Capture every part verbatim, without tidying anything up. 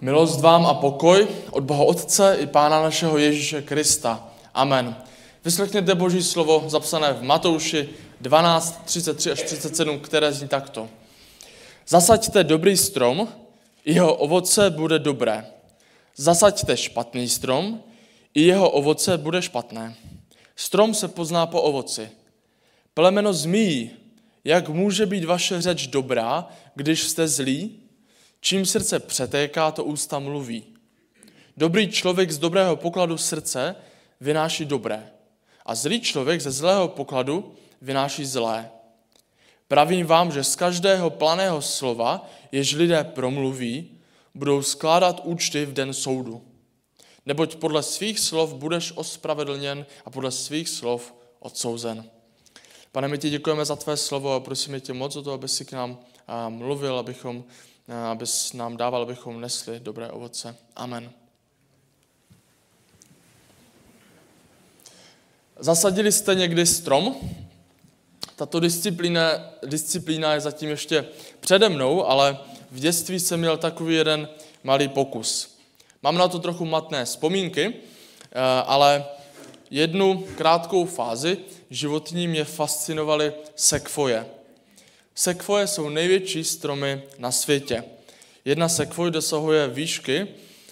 Milost vám a pokoj od Boha Otce i Pána našeho Ježíše Krista. Amen. Vyslechněte Boží slovo zapsané v Matouši dvanáct, třicet tři až třicet sedm, které zní takto. Zasaďte dobrý strom, jeho ovoce bude dobré. Zasaďte špatný strom, i jeho ovoce bude špatné. Strom se pozná po ovoci. Plemeno zmíjí, jak může být vaše řeč dobrá, když jste zlí? Čím srdce přetéká, to ústa mluví. Dobrý člověk z dobrého pokladu srdce vynáší dobré a zlý člověk ze zlého pokladu vynáší zlé. Pravím vám, že z každého planého slova, jež lidé promluví, budou skládat účty v den soudu. Neboť podle svých slov budeš ospravedlněn a podle svých slov odsouzen. Pane, my ti děkujeme za tvé slovo a prosíme tě moc o to, aby jsi k nám mluvil, abychom, abys nám dával, abychom nesli dobré ovoce. Amen. Zasadili jste někdy strom? Tato disciplína, disciplína je zatím ještě přede mnou, ale v dětství jsem měl takový jeden malý pokus. Mám na to trochu matné vzpomínky, ale jednu krátkou fázi životní mě fascinovaly sekvoje. Sekvoje jsou největší stromy na světě. Jedna sekvoj dosahuje výšky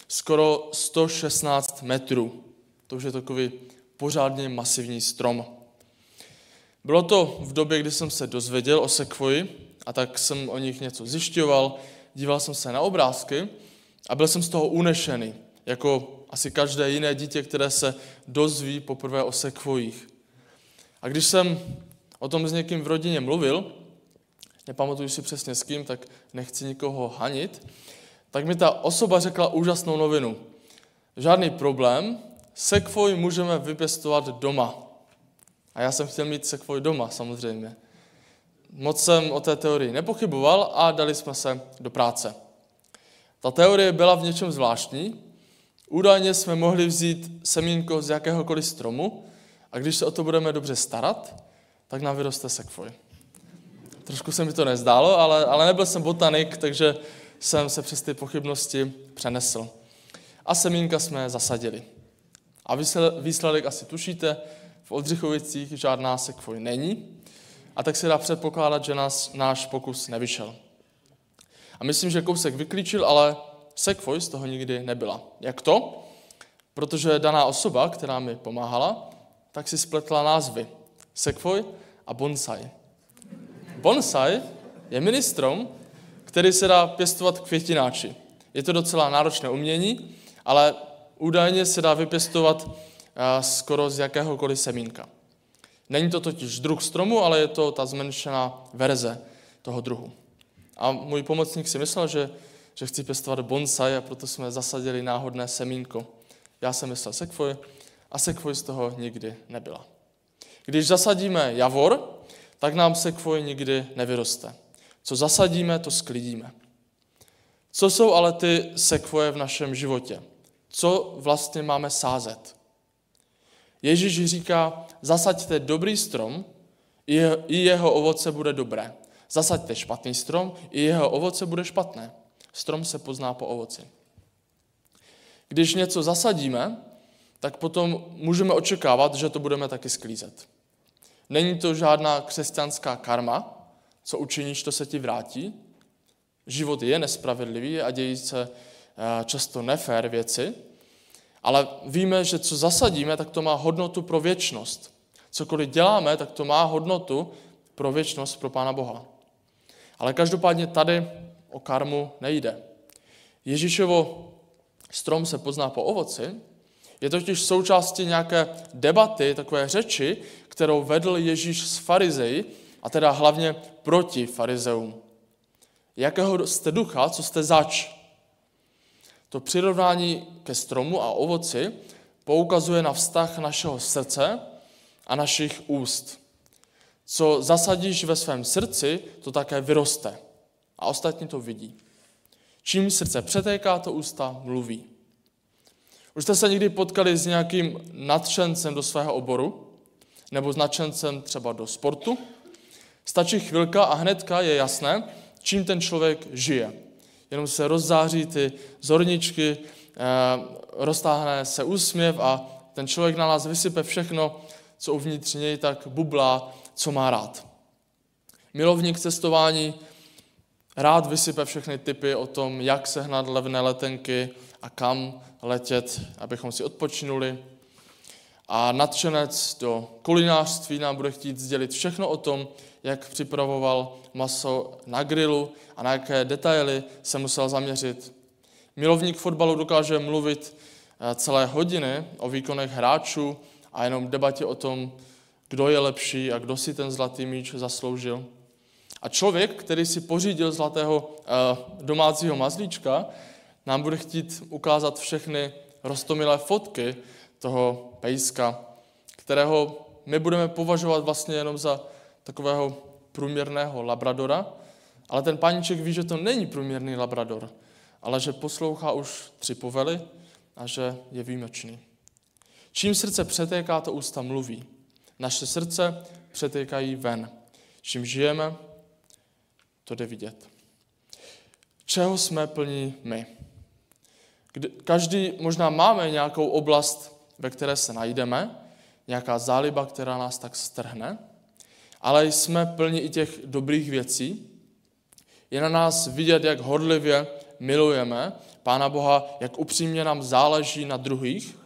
skoro sto šestnáct metrů. To už je takový pořádně masivní strom. Bylo to v době, kdy jsem se dozvěděl o sekvoji, a tak jsem o nich něco zjišťoval, díval jsem se na obrázky a byl jsem z toho unešený, jako asi každé jiné dítě, které se dozví poprvé o sekvojích. A když jsem o tom s někým v rodině mluvil, nepamatuju si přesně s kým, tak nechci nikoho hanit, tak mi ta osoba řekla úžasnou novinu. Žádný problém, sekvoj můžeme vypěstovat doma. A já jsem chtěl mít sekvoj doma, samozřejmě. Moc jsem o té teorii nepochyboval a dali jsme se do práce. Ta teorie byla v něčem zvláštní. Údajně jsme mohli vzít semínko z jakéhokoliv stromu a když se o to budeme dobře starat, tak nám vyroste sekvoj. Trošku se mi to nezdálo, ale, ale nebyl jsem botanik, takže jsem se přes ty pochybnosti přenesl. A semínka jsme zasadili. A výsledek asi tušíte, v Oldřichovicích žádná sekvoj není, a tak se dá předpokládat, že nás, náš pokus nevyšel. A myslím, že kousek vyklíčil, ale sekvoj z toho nikdy nebyla. Jak to? Protože daná osoba, která mi pomáhala, tak si spletla názvy. Sekvoj a bonsai. Bonsai je mini strom, který se dá pěstovat květináči. Je to docela náročné umění, ale údajně se dá vypěstovat skoro z jakéhokoliv semínka. Není to totiž druh stromu, ale je to ta zmenšená verze toho druhu. A můj pomocník si myslel, že, že chci pěstovat bonsai, a proto jsme zasadili náhodné semínko. Já jsem myslel sekvoj a sekvoj z toho nikdy nebyla. Když zasadíme javor, tak nám sekvoj nikdy nevyroste. Co zasadíme, to sklidíme. Co jsou ale ty sekvoje v našem životě? Co vlastně máme sázet? Ježíš říká, zasaďte dobrý strom, i jeho ovoce bude dobré. Zasaďte špatný strom, i jeho ovoce bude špatné. Strom se pozná po ovoci. Když něco zasadíme, tak potom můžeme očekávat, že to budeme taky sklízet. Není to žádná křesťanská karma, co učiníš, to se ti vrátí. Život je nespravedlivý a dějí se často nefér věci, ale víme, že co zasadíme, tak to má hodnotu pro věčnost. Cokoliv děláme, tak to má hodnotu pro věčnost, pro Pána Boha. Ale každopádně tady o karmu nejde. Ježíšovo strom se pozná po ovoci je totiž součástí nějaké debaty, takové řeči, kterou vedl Ježíš s farizeji, a teda hlavně proti farizeům. Jakého jste ducha, co jste zač? To přirovnání ke stromu a ovoci poukazuje na vztah našeho srdce a našich úst. Co zasadíš ve svém srdci, to také vyroste. A ostatní to vidí. Čím srdce přetéká, to ústa mluví. Už jste se někdy potkali s nějakým nadšencem do svého oboru? Nebo s nadšencem třeba do sportu? Stačí chvilka a hnedka je jasné, čím ten člověk žije. jenom se rozzáří ty zorničky, roztáhne se úsměv a ten člověk na nás vysype všechno, co uvnitř něj tak bublá, co má rád. Milovník cestování rád vysype všechny tipy o tom, jak sehnat levné letenky a kam letět, abychom si odpočinuli. A nadšenec do kulinářství nám bude chtít sdělit všechno o tom, jak připravoval maso na grilu a na jaké detaily se musel zaměřit. Milovník fotbalu dokáže mluvit celé hodiny o výkonech hráčů a jenom debatě o tom, kdo je lepší a kdo si ten zlatý míč zasloužil. A člověk, který si pořídil zlatého domácího mazlíčka, nám bude chtít ukázat všechny roztomilé fotky toho pejska, kterého my budeme považovat vlastně jenom za takového průměrného labradora, ale ten páníček ví, že to není průměrný labrador, ale že poslouchá už tři povely a že je výjimečný. Čím srdce přetéká, to ústa mluví. Naše srdce přetékají ven. Čím žijeme, to jde vidět. Čeho jsme plní my? Každý možná máme nějakou oblast, ve které se najdeme, nějaká záliba, která nás tak strhne, ale jsme plní i těch dobrých věcí. Je na nás vidět, jak horlivě milujeme Pána Boha, jak upřímně nám záleží na druhých.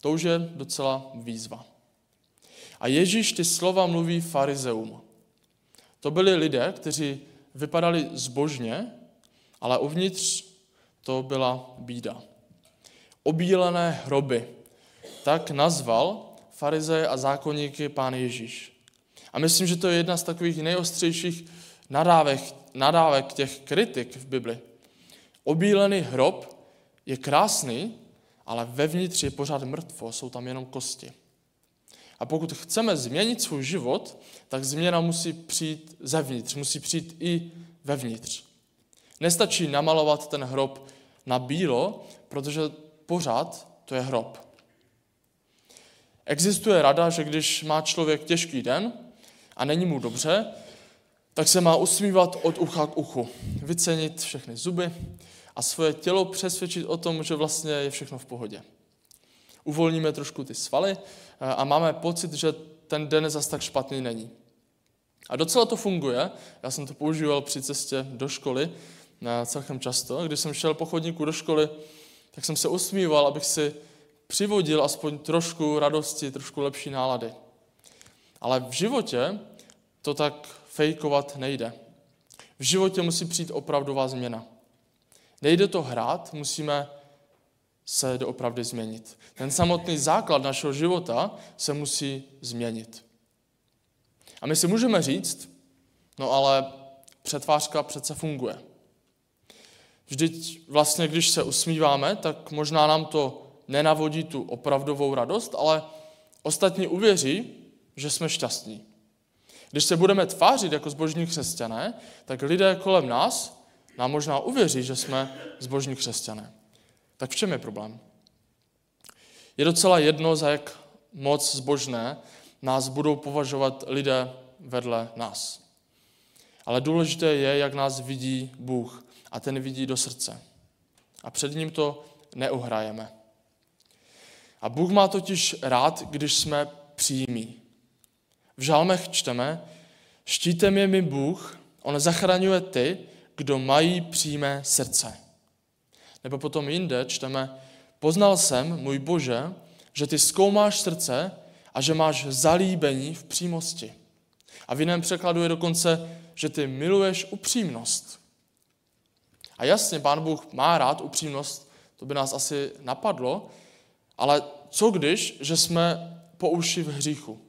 To už je docela výzva. A Ježíš ty slova mluví farizeům. To byli lidé, kteří vypadali zbožně, ale uvnitř to byla bída. Obílené hroby. Tak nazval farizeje a zákonníky Pán Ježíš. A myslím, že to je jedna z takových nejostřejších nadávek, nadávek těch kritik v Bibli. Obílený hrob je krásný, ale vevnitř je pořád mrtvo, jsou tam jenom kosti. A pokud chceme změnit svůj život, tak změna musí přijít zevnitř, musí přijít i vevnitř. Nestačí namalovat ten hrob na bílo, protože pořád to je hrob. Existuje rada, že když má člověk těžký den a není mu dobře, tak se má usmívat od ucha k uchu, vycenit všechny zuby a svoje tělo přesvědčit o tom, že vlastně je všechno v pohodě. Uvolníme trošku ty svaly a máme pocit, že ten den zas tak špatný není. A docela to funguje, já jsem to používal při cestě do školy celkem často. Když jsem šel po chodníku do školy, tak jsem se usmíval, abych si přivodil aspoň trošku radosti, trošku lepší nálady. Ale v životě to tak fejkovat nejde. V životě musí přijít opravdová změna. Nejde to hrát, musíme se doopravdy změnit. Ten samotný základ našeho života se musí změnit. A my si můžeme říct, no ale přetvářka přece funguje. Vždyť vlastně, když se usmíváme, tak možná nám to nenavodí tu opravdovou radost, ale ostatní uvěří, že jsme šťastní. Když se budeme tvářit jako zbožní křesťané, tak lidé kolem nás nám možná uvěří, že jsme zbožní křesťané. Tak v čem je problém? Je docela jedno, za jak moc zbožné nás budou považovat lidé vedle nás. Ale důležité je, jak nás vidí Bůh a ten vidí do srdce. A před ním to neohrajeme. A Bůh má totiž rád, když jsme přímí. V žalmech čteme, štítem je mi Bůh, on zachraňuje ty, kdo mají přímé srdce. Nebo potom jinde čteme, poznal jsem, můj Bože, že ty zkoumáš srdce a že máš zalíbení v přímosti. A v jiném překladu je dokonce, že ty miluješ upřímnost. A jasně, Pán Bůh má rád upřímnost, to by nás asi napadlo, ale co když, že jsme po uši v hříchu?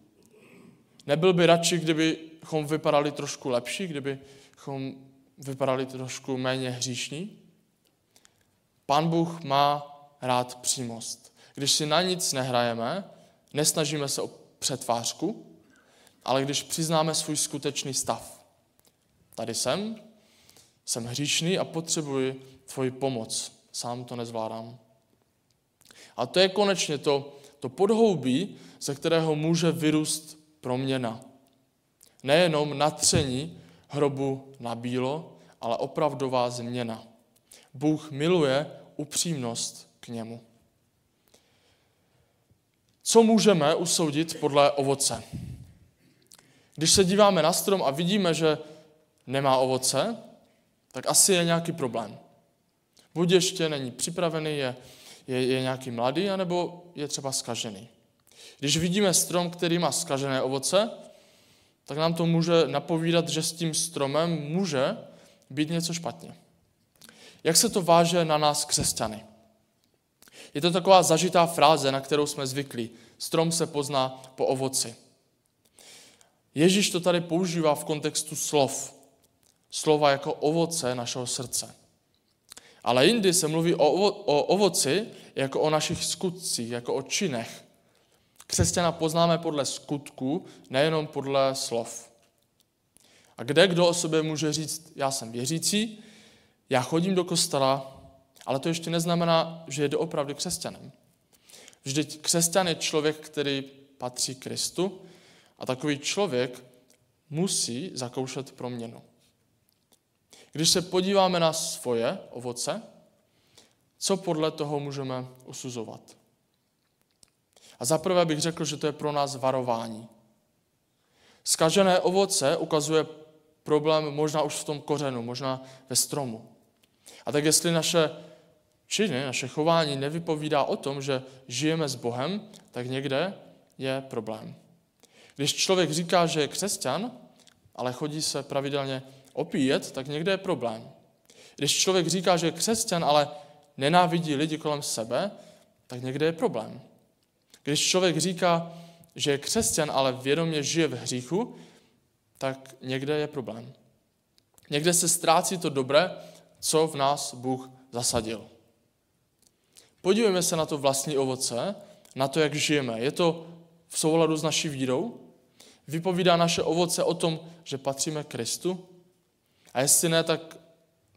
Nebyl by radši, kdybychom vypadali trošku lepší, kdybychom vypadali trošku méně hříšní? Pán Bůh má rád přímost. Když si na nic nehrajeme, nesnažíme se o přetvářku, ale když přiznáme svůj skutečný stav. Tady jsem, jsem hříšný a potřebuji tvoji pomoc. Sám to nezvládám. A to je konečně to, to podhoubí, ze kterého může vyrůst proměna. Nejenom natření hrobu na bílo, ale opravdová změna. Bůh miluje upřímnost k němu. Co můžeme usoudit podle ovoce? Když se díváme na strom a vidíme, že nemá ovoce, tak asi je nějaký problém. Buď ještě není připravený, je, je, je nějaký mladý, anebo je třeba zkažený. Když vidíme strom, který má zkažené ovoce, tak nám to může napovídat, že s tím stromem může být něco špatně. Jak se to váže na nás, křesťany? Je to taková zažitá fráze, na kterou jsme zvyklí. Strom se pozná po ovoci. Ježíš to tady používá v kontextu slov. Slova jako ovoce našeho srdce. Ale jindy se mluví o, ovo, o ovoci jako o našich skutcích, jako o činech. Křesťana poznáme podle skutků, nejenom podle slov. A kde kdo o sobě může říct, já jsem věřící, já chodím do kostela, ale to ještě neznamená, že je doopravdy křesťanem. Vždyť křesťan je člověk, který patří Kristu a takový člověk musí zakoušet proměnu. Když se podíváme na svoje ovoce, co podle toho můžeme usuzovat? A zaprvé bych řekl, že to je pro nás varování. Zkažené ovoce ukazuje problém možná už v tom kořenu, možná ve stromu. A tak jestli naše činy, naše chování nevypovídá o tom, že žijeme s Bohem, tak někde je problém. Když člověk říká, že je křesťan, ale chodí se pravidelně opíjet, tak někde je problém. Když člověk říká, že je křesťan, ale nenávidí lidi kolem sebe, tak někde je problém. Když člověk říká, že je křesťan, ale vědomě žije v hříchu, tak někde je problém. Někde se ztrácí to dobré, co v nás Bůh zasadil. Podívejme se na to vlastní ovoce, na to, jak žijeme. Je to v souladu s naší vírou? Vypovídá naše ovoce o tom, že patříme Kristu? A jestli ne, tak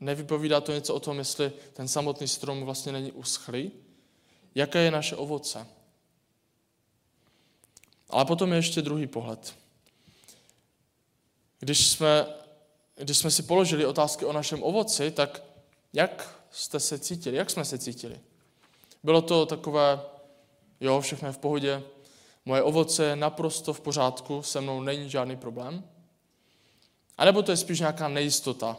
nevypovídá to něco o tom, jestli ten samotný strom vlastně není uschlý? Jaké je naše ovoce? Ale potom je ještě druhý pohled. Když jsme, když jsme si položili otázky o našem ovoci, tak jak jste se cítili, jak jsme se cítili? Bylo to takové, jo, všechno je v pohodě, moje ovoce je naprosto v pořádku, se mnou není žádný problém? A nebo to je spíš nějaká nejistota?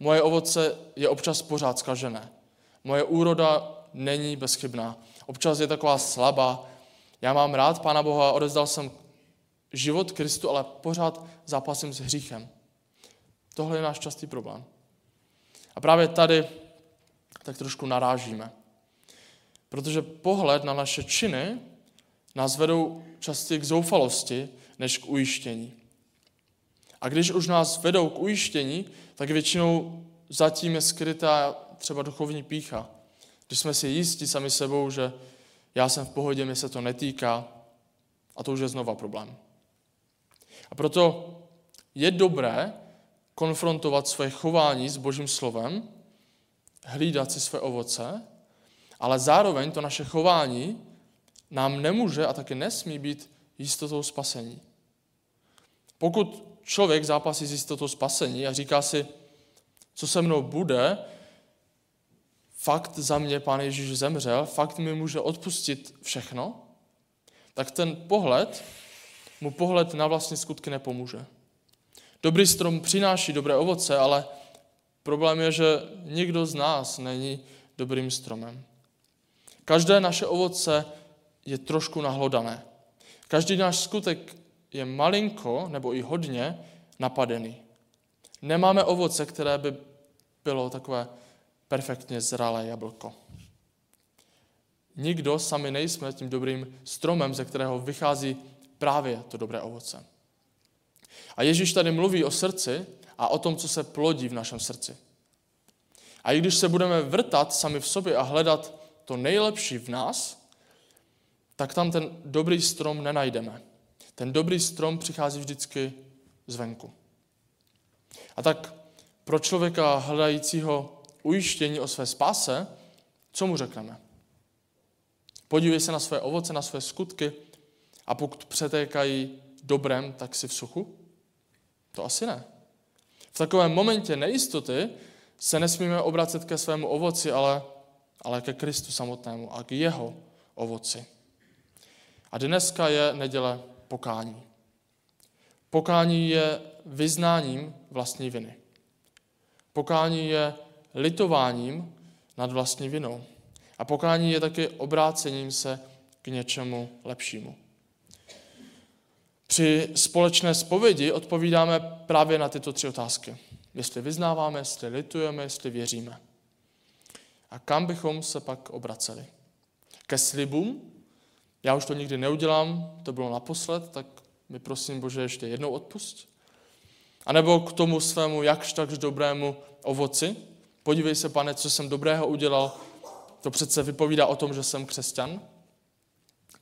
Moje ovoce je občas pořád zkažené. Moje úroda není bezchybná. Občas je taková slabá. Já mám rád Pána Boha, odevzdal jsem život Kristu, ale pořád zápasím s hříchem. Tohle je náš častý problém. A právě tady tak trošku narážíme. Protože pohled na naše činy nás vedou častěji k zoufalosti, než k ujištění. A když už nás vedou k ujištění, tak většinou zatím je skrytá třeba duchovní pýcha. Když jsme si jistí sami sebou, že já jsem v pohodě, mě se to netýká, a to už je znova problém. A proto je dobré konfrontovat svoje chování s Božím slovem, hlídat si své ovoce, ale zároveň to naše chování nám nemůže a taky nesmí být jistotou spasení. Pokud člověk zápasí s jistotou spasení a říká si, co se mnou bude, fakt za mě Pán Ježíš zemřel, fakt mi může odpustit všechno, tak ten pohled, mu pohled na vlastní skutky nepomůže. Dobrý strom přináší dobré ovoce, ale problém je, že nikdo z nás není dobrým stromem. Každé naše ovoce je trošku nahlodané. Každý náš skutek je malinko, nebo i hodně, napadený. Nemáme ovoce, které by bylo takové perfektně zralé jablko. Nikdo sami nejsme tím dobrým stromem, ze kterého vychází právě to dobré ovoce. A Ježíš tady mluví o srdci a o tom, co se plodí v našem srdci. A i když se budeme vrtat sami v sobě a hledat to nejlepší v nás, tak tam ten dobrý strom nenajdeme. Ten dobrý strom přichází vždycky zvenku. A tak pro člověka hledajícího ujištění o své spáse, co mu řekneme? Podívej se na své ovoce, na své skutky a pokud přetékají dobrem, tak si v suchu? To asi ne. V V takovém momentě nejistoty se nesmíme obracet ke svému ovoci, ale, ale ke Kristu samotnému a k jeho ovoci. A dneska je neděle pokání. Pokání je vyznáním vlastní viny. Pokání je litováním nad vlastní vinou. A pokání je taky obrácením se k něčemu lepšímu. Při společné zpovědi odpovídáme právě na tyto tři otázky. Jestli vyznáváme, jestli litujeme, jestli věříme. A kam bychom se pak obraceli? Ke slibům? Já už to nikdy neudělám, to bylo naposled, tak mi prosím Bože ještě jednou odpusť. A nebo k tomu svému jakž takž dobrému ovoci? Podívej se, Pane, co jsem dobrého udělal, to přece vypovídá o tom, že jsem křesťan.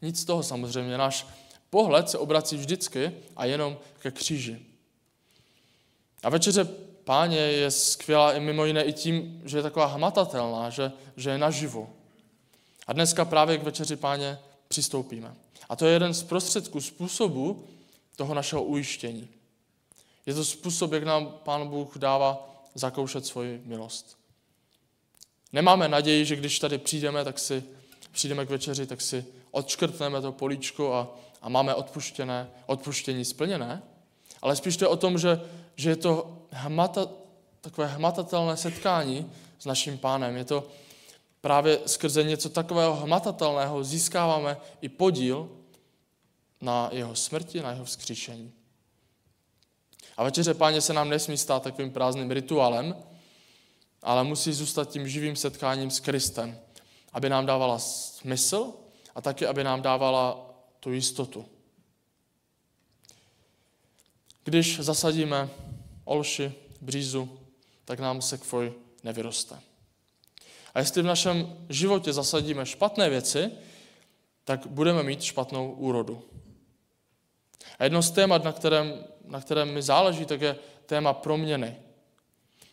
Nic z toho samozřejmě, náš pohled se obrací vždycky a jenom ke kříži. A večeře Páně je skvělá i mimo jiné i tím, že je taková hmatatelná, že, že je naživo. A dneska právě k večeři Páně přistoupíme. A to je jeden z prostředků, způsobů toho našeho ujištění. Je to způsob, jak nám Pán Bůh dává zakoušet svoji milost. Nemáme naději, že když tady přijdeme, tak si přijdeme k večeři, tak si odškrtneme to políčko a, a máme odpuštěné, odpuštění splněné. Ale spíš to je o tom, že, že je to hmata, takové hmatatelné setkání s naším Pánem. Je to právě skrze něco takového hmatatelného získáváme i podíl na jeho smrti, na jeho vzkříšení. A večeře Páně se nám nesmí stát takovým prázdným rituálem, ale musí zůstat tím živým setkáním s Kristem, aby nám dávala smysl a taky, aby nám dávala tu jistotu. Když zasadíme olši, břízu, tak nám sekvoj nevyroste. A jestli v našem životě zasadíme špatné věci, tak budeme mít špatnou úrodu. A jedno z témat, na kterém, na kterém mi záleží, tak je téma proměny.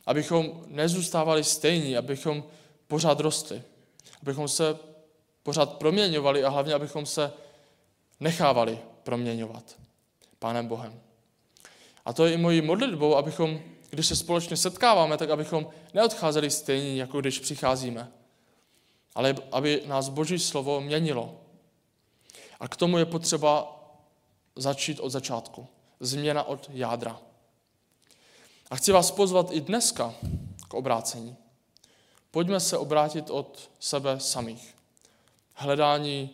Abychom nezůstávali stejní, abychom pořád rostli, abychom se pořád proměňovali a hlavně, abychom se nechávali proměňovat Pánem Bohem. A to je i mojí modlitbou, abychom, když se společně setkáváme, tak abychom neodcházeli stejní, jako když přicházíme, ale aby nás Boží slovo měnilo. A k tomu je potřeba začít od začátku. Změna od jádra. A chci vás pozvat i dneska k obrácení. Pojďme se obrátit od sebe samých. Hledání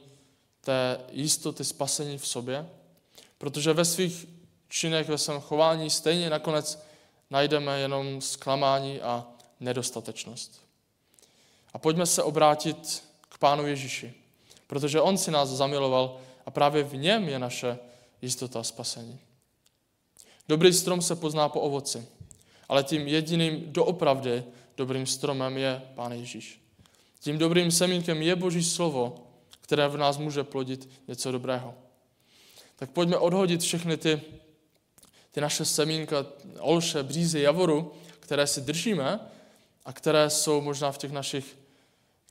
té jistoty spasení v sobě, protože ve svých činech, ve svém chování stejně nakonec najdeme jenom zklamání a nedostatečnost. A pojďme se obrátit k Pánu Ježíši, protože on si nás zamiloval a právě v něm je naše jistota spasení. Dobrý strom se pozná po ovoci, ale tím jediným doopravdy dobrým stromem je Pán Ježíš. Tím dobrým semínkem je Boží slovo, které v nás může plodit něco dobrého. Tak pojďme odhodit všechny ty, ty naše semínka, olše, břízy, javoru, které si držíme a které jsou možná v těch našich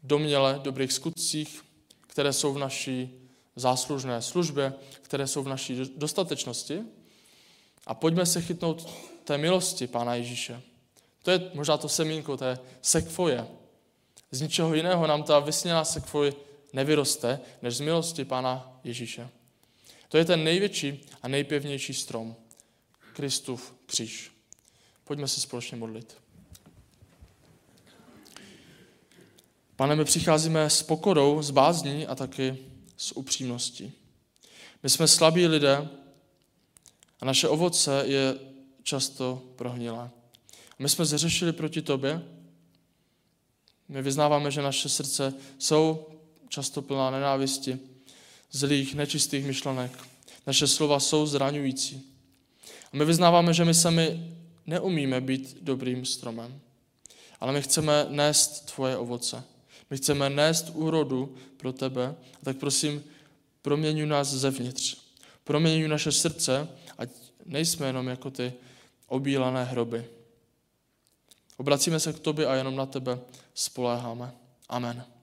domněle dobrých skutcích, které jsou v naší záslužné službě, které jsou v naší dostatečnosti. A pojďme se chytnout té milosti Pána Ježíše. To je možná to semínko, té sekvoje. Z ničeho jiného nám ta vysněná sekvoj nevyroste, než z milosti Pána Ježíše. To je ten největší a nejpevnější strom. Kristův kříž. Pojďme se společně modlit. Pane, my přicházíme s pokorou, s bázní a taky s upřímností. My jsme slabí lidé a naše ovoce je často prohnilé. My jsme zřešili proti tobě. My vyznáváme, že naše srdce jsou často plná nenávisti, zlých, nečistých myšlenek. Naše slova jsou zraňující. A my vyznáváme, že my sami neumíme být dobrým stromem. Ale my chceme nést tvoje ovoce. My chceme nést úrodu pro tebe. A tak prosím, proměňuj nás zevnitř. Proměňuj naše srdce, ať nejsme jenom jako ty obílané hroby. Obracíme se k tobě a jenom na tebe spoléháme. Amen.